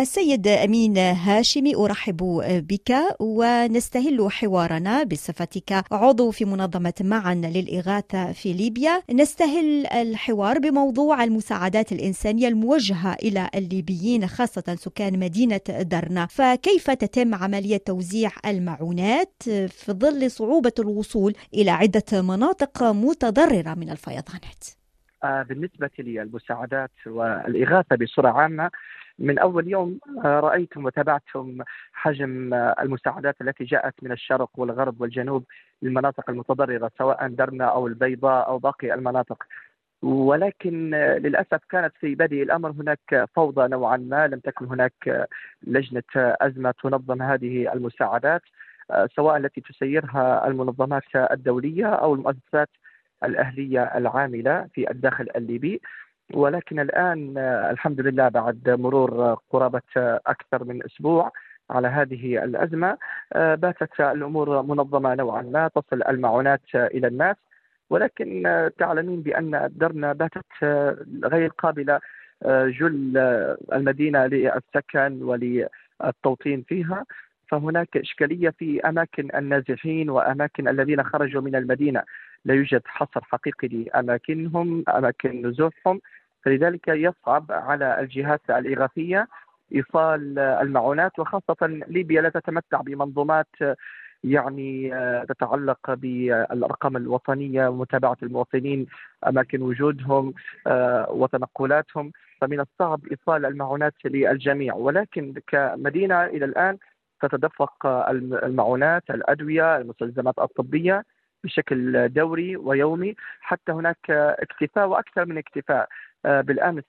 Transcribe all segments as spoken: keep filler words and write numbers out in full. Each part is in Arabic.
السيد أمين هاشمي، أرحب بك ونستهل حوارنا بصفتك عضو في منظمة معا للإغاثة في ليبيا. نستهل الحوار بموضوع المساعدات الإنسانية الموجهة إلى الليبيين خاصة سكان مدينة درنة، فكيف تتم عملية توزيع المعونات في ظل صعوبة الوصول إلى عدة مناطق متضررة من الفيضانات؟ بالنسبة لي المساعدات والإغاثة بصورة عامة من أول يوم رأيتم وتابعتم حجم المساعدات التي جاءت من الشرق والغرب والجنوب للمناطق المتضررة، سواء درنة أو البيضاء أو باقي المناطق، ولكن للأسف كانت في بدء الأمر هناك فوضى نوعا ما. لم تكن هناك لجنة أزمة تنظم هذه المساعدات، سواء التي تسيرها المنظمات الدولية أو المؤسسات الأهلية العاملة في الداخل الليبي. ولكن الآن الحمد لله بعد مرور قرابة أكثر من أسبوع على هذه الأزمة باتت الأمور منظمة نوعا ما، تصل المعونات إلى الناس، ولكن تعلمين بأن درنة باتت غير قابلة جل المدينة للسكن وللتوطين فيها، فهناك إشكالية في أماكن النازحين وأماكن الذين خرجوا من المدينة، لا يوجد حصر حقيقي لأماكنهم أماكن نزوحهم، فلذلك يصعب على الجهات الإغاثية إيصال المعونات. وخاصة ليبيا لا تتمتع بمنظومات يعني تتعلق بالأرقام الوطنية ومتابعة المواطنين أماكن وجودهم وتنقلاتهم، فمن الصعب إيصال المعونات للجميع. ولكن كمدينة إلى الآن تتدفق المعونات الأدوية المستلزمات الطبية بشكل دوري ويومي، حتى هناك اكتفاء وأكثر من اكتفاء. بالأمس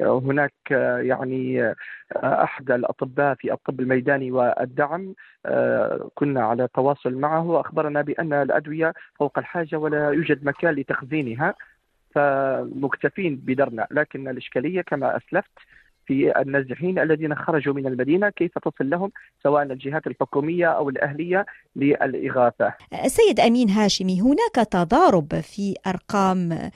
هناك يعني أحد الأطباء في الطب الميداني والدعم كنا على تواصل معه، أخبرنا بأن الأدوية فوق الحاجة ولا يوجد مكان لتخزينها، فمكتفين بدرنا. لكن الإشكالية كما أسلفت في النازحين الذين خرجوا من المدينة، كيف تصل لهم سواء الجهات الحكومية أو الأهلية للإغاثة؟ سيد أمين هاشمي، هناك تضارب في أرقام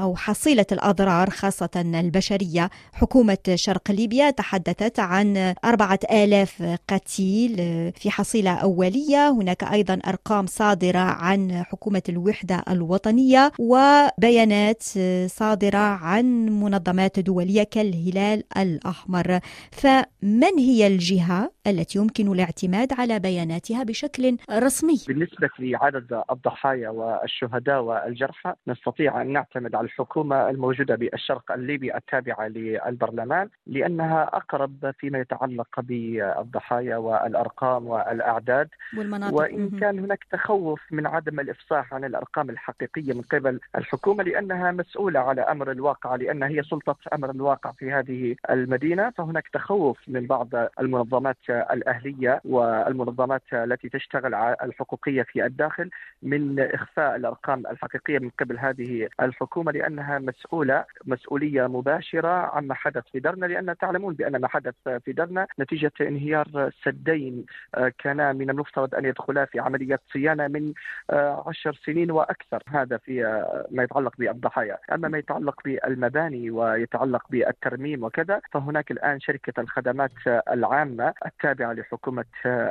أو حصيلة الأضرار خاصة البشرية. حكومة شرق ليبيا تحدثت عن أربعة آلاف قتيل في حصيلة أولية، هناك أيضا أرقام صادرة عن حكومة الوحدة الوطنية وبيانات صادرة عن منظمات دولية كالهلال الأحمر، فمن هي الجهة التي يمكن الاعتماد على بياناتها بشكل رسمي؟ بالنسبة لعدد الضحايا والشهداء والجرحى نستطيع أن نعتمد على الحكومة الموجودة بالشرق الليبي التابعة للبرلمان، لأنها أقرب فيما يتعلق بالضحايا والأرقام والأعداد والمناطق. وإن كان هناك تخوف من عدم الإفصاح عن الأرقام الحقيقية من قبل الحكومة، لأنها مسؤولة على أمر الواقع، لأن هي سلطة أمر الواقع في هذه المدينة، فهناك تخوف من بعض المنظمات الأهلية والمنظمات التي تشتغل على الحقوقية في الداخل من إخفاء الأرقام الحقيقية من قبل هذه الحكومة، لأنها مسؤولة مسؤولية مباشرة عما حدث في درنة. لأن تعلمون بأن ما حدث في درنة نتيجة انهيار سدين كان من المفترض أن يدخلا في عملية صيانة من عشر سنين وأكثر، هذا في ما يتعلق بالضحايا. أما ما يتعلق بالمباني ويتعلق بالترميم وكذا، فهناك الآن شركة الخدمات العامة التابعة لحكومة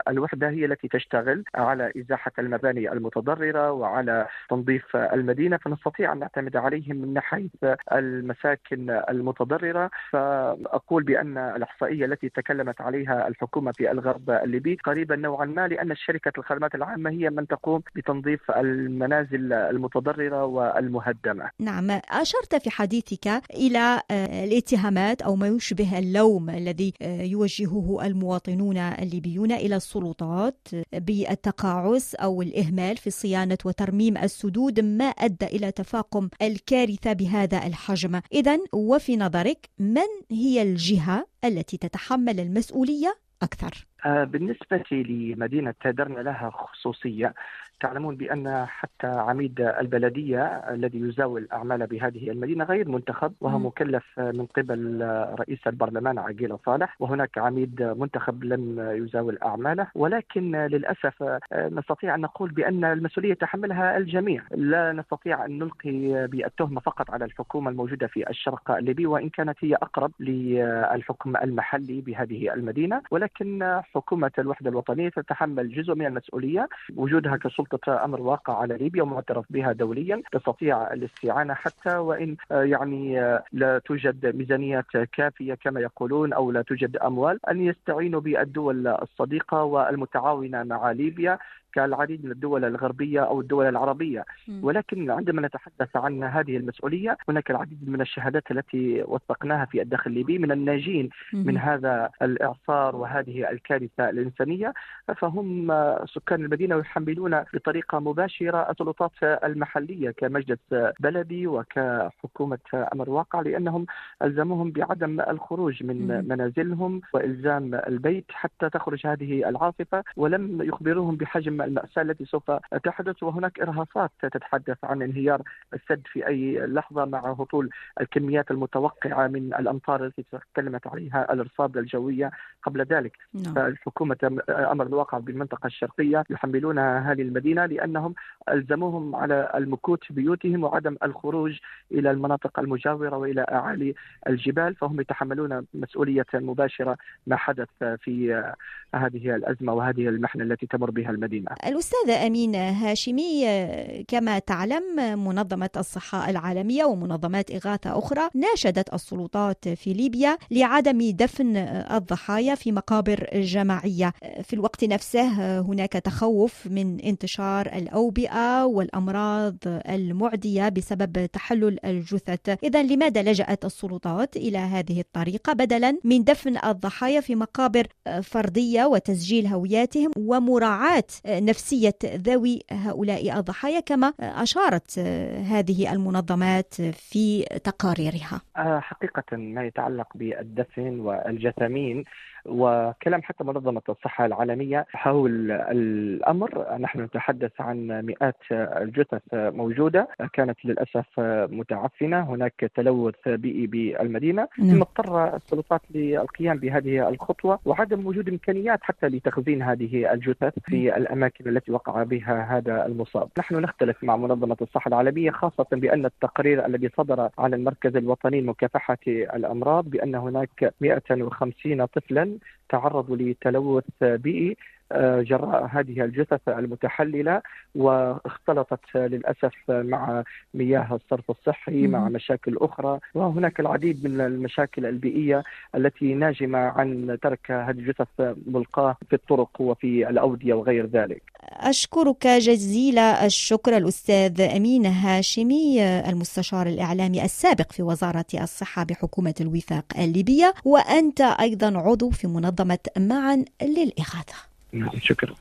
الوحدة هي التي تشتغل على إزاحة المباني المتضررة وعلى تنظيف المدينة، فنستطيع أن نعتمد عليهم من ناحية المساكن المتضررة. فأقول بأن الإحصائية التي تكلمت عليها الحكومة في الغرب الليبي قريبا نوعا ما، لأن شركة الخدمات العامة هي من تقوم بتنظيف المنازل المتضررة والمهدمة. نعم، أشرت في حديثك إلى الاتهامات أو ما يشبه اللوم الذي يوجهه المواطنون الليبيون إلى السلطات بالتقاعس أو الإهمال في صيانة وترميم السدود، ما أدى إلى تفاقم الكارثة بهذا الحجم. إذن وفي نظرك من هي الجهة التي تتحمل المسؤولية أكثر؟ بالنسبة لمدينة درنة لها خصوصية. تعلمون بأن حتى عميد البلدية الذي يزاول أعمال بهذه المدينة غير منتخب، وهو مكلف من قبل رئيس البرلمان عقيلة صالح، وهناك عميد منتخب لم يزاول أعماله، ولكن للأسف نستطيع أن نقول بأن المسؤولية تحملها الجميع. لا نستطيع أن نلقي بالتهمة فقط على الحكومة الموجودة في الشرق الليبي، وإن كانت هي أقرب للحكم المحلي بهذه المدينة، ولكن حكومة الوحدة الوطنية تتحمل جزء من المسؤولية. وجودها كسلطة أمر واقع على ليبيا ومعترف بها دوليا تستطيع الاستعانة، حتى وإن يعني لا توجد ميزانيات كافية كما يقولون أو لا توجد أموال، أن يستعينوا بالدول الصديقة والمتعاونة مع ليبيا كالعديد من الدول الغربية أو الدول العربية. ولكن عندما نتحدث عن هذه المسؤولية، هناك العديد من الشهادات التي وثقناها في الداخل الليبي من الناجين من هذا الإعصار وهذه الكارثة الإنسانية، فهم سكان المدينة يحملون بطريقة مباشرة السلطات المحلية كمجلس بلدي وكحكومة أمر واقع، لأنهم ألزموهم بعدم الخروج من منازلهم وإلزام البيت حتى تخرج هذه العاصفة، ولم يخبروهم بحجم المأساة التي سوف تحدث. وهناك إرهاصات تتحدث عن انهيار السد في أي لحظة مع هطول الكميات المتوقعة من الأمطار التي تكلمت عليها الإرصاد الجوية قبل ذلك. no. فالحكومة أمر الواقع بالمنطقة الشرقية يحملون أهالي المدينة، لأنهم ألزموهم على المكوث بيوتهم وعدم الخروج إلى المناطق المجاورة وإلى أعالي الجبال، فهم يتحملون مسؤولية مباشرة ما حدث في هذه الأزمة وهذه المحنة التي تمر بها المدينة. الأستاذة أمين هاشمي، كما تعلم منظمة الصحة العالمية ومنظمات إغاثة أخرى ناشدت السلطات في ليبيا لعدم دفن الضحايا في مقابر جماعية. في الوقت نفسه هناك تخوف من انتشار الأوبئة والأمراض المعدية بسبب تحلل الجثث. إذن لماذا لجأت السلطات إلى هذه الطريقة بدلا من دفن الضحايا في مقابر فردية وتسجيل هوياتهم ومراعاة نفسية ذوي هؤلاء الضحايا كما أشارت هذه المنظمات في تقاريرها؟ حقيقة ما يتعلق بالدفن والجثمين وكلام حتى منظمة الصحة العالمية حول الأمر، نحن نتحدث عن مئات الجثث موجودة كانت للأسف متعفنة، هناك تلوث بيئي بالمدينة، ثم اضطر السلطات للقيام بهذه الخطوة وعدم وجود إمكانيات حتى لتخزين هذه الجثث في الأماكن التي وقع بها هذا المصاب. نحن نختلف مع منظمة الصحة العالمية، خاصة بأن التقرير الذي صدر على المركز الوطني لمكافحة الأمراض بأن هناك مئة وخمسين طفلا تعرضوا لتلوث بيئي جراء هذه الجثث المتحللة، واختلطت للأسف مع مياه الصرف الصحي مع مشاكل أخرى، وهناك العديد من المشاكل البيئية التي ناجمة عن ترك هذه الجثث ملقاة في الطرق وفي الأودية وغير ذلك. أشكرك جزيل الشكر الأستاذ أمين هاشمي، المستشار الإعلامي السابق في وزارة الصحة بحكومة الوفاق الليبية، وأنت أيضا عضو في منظمة معا للإغاثة. شكرا.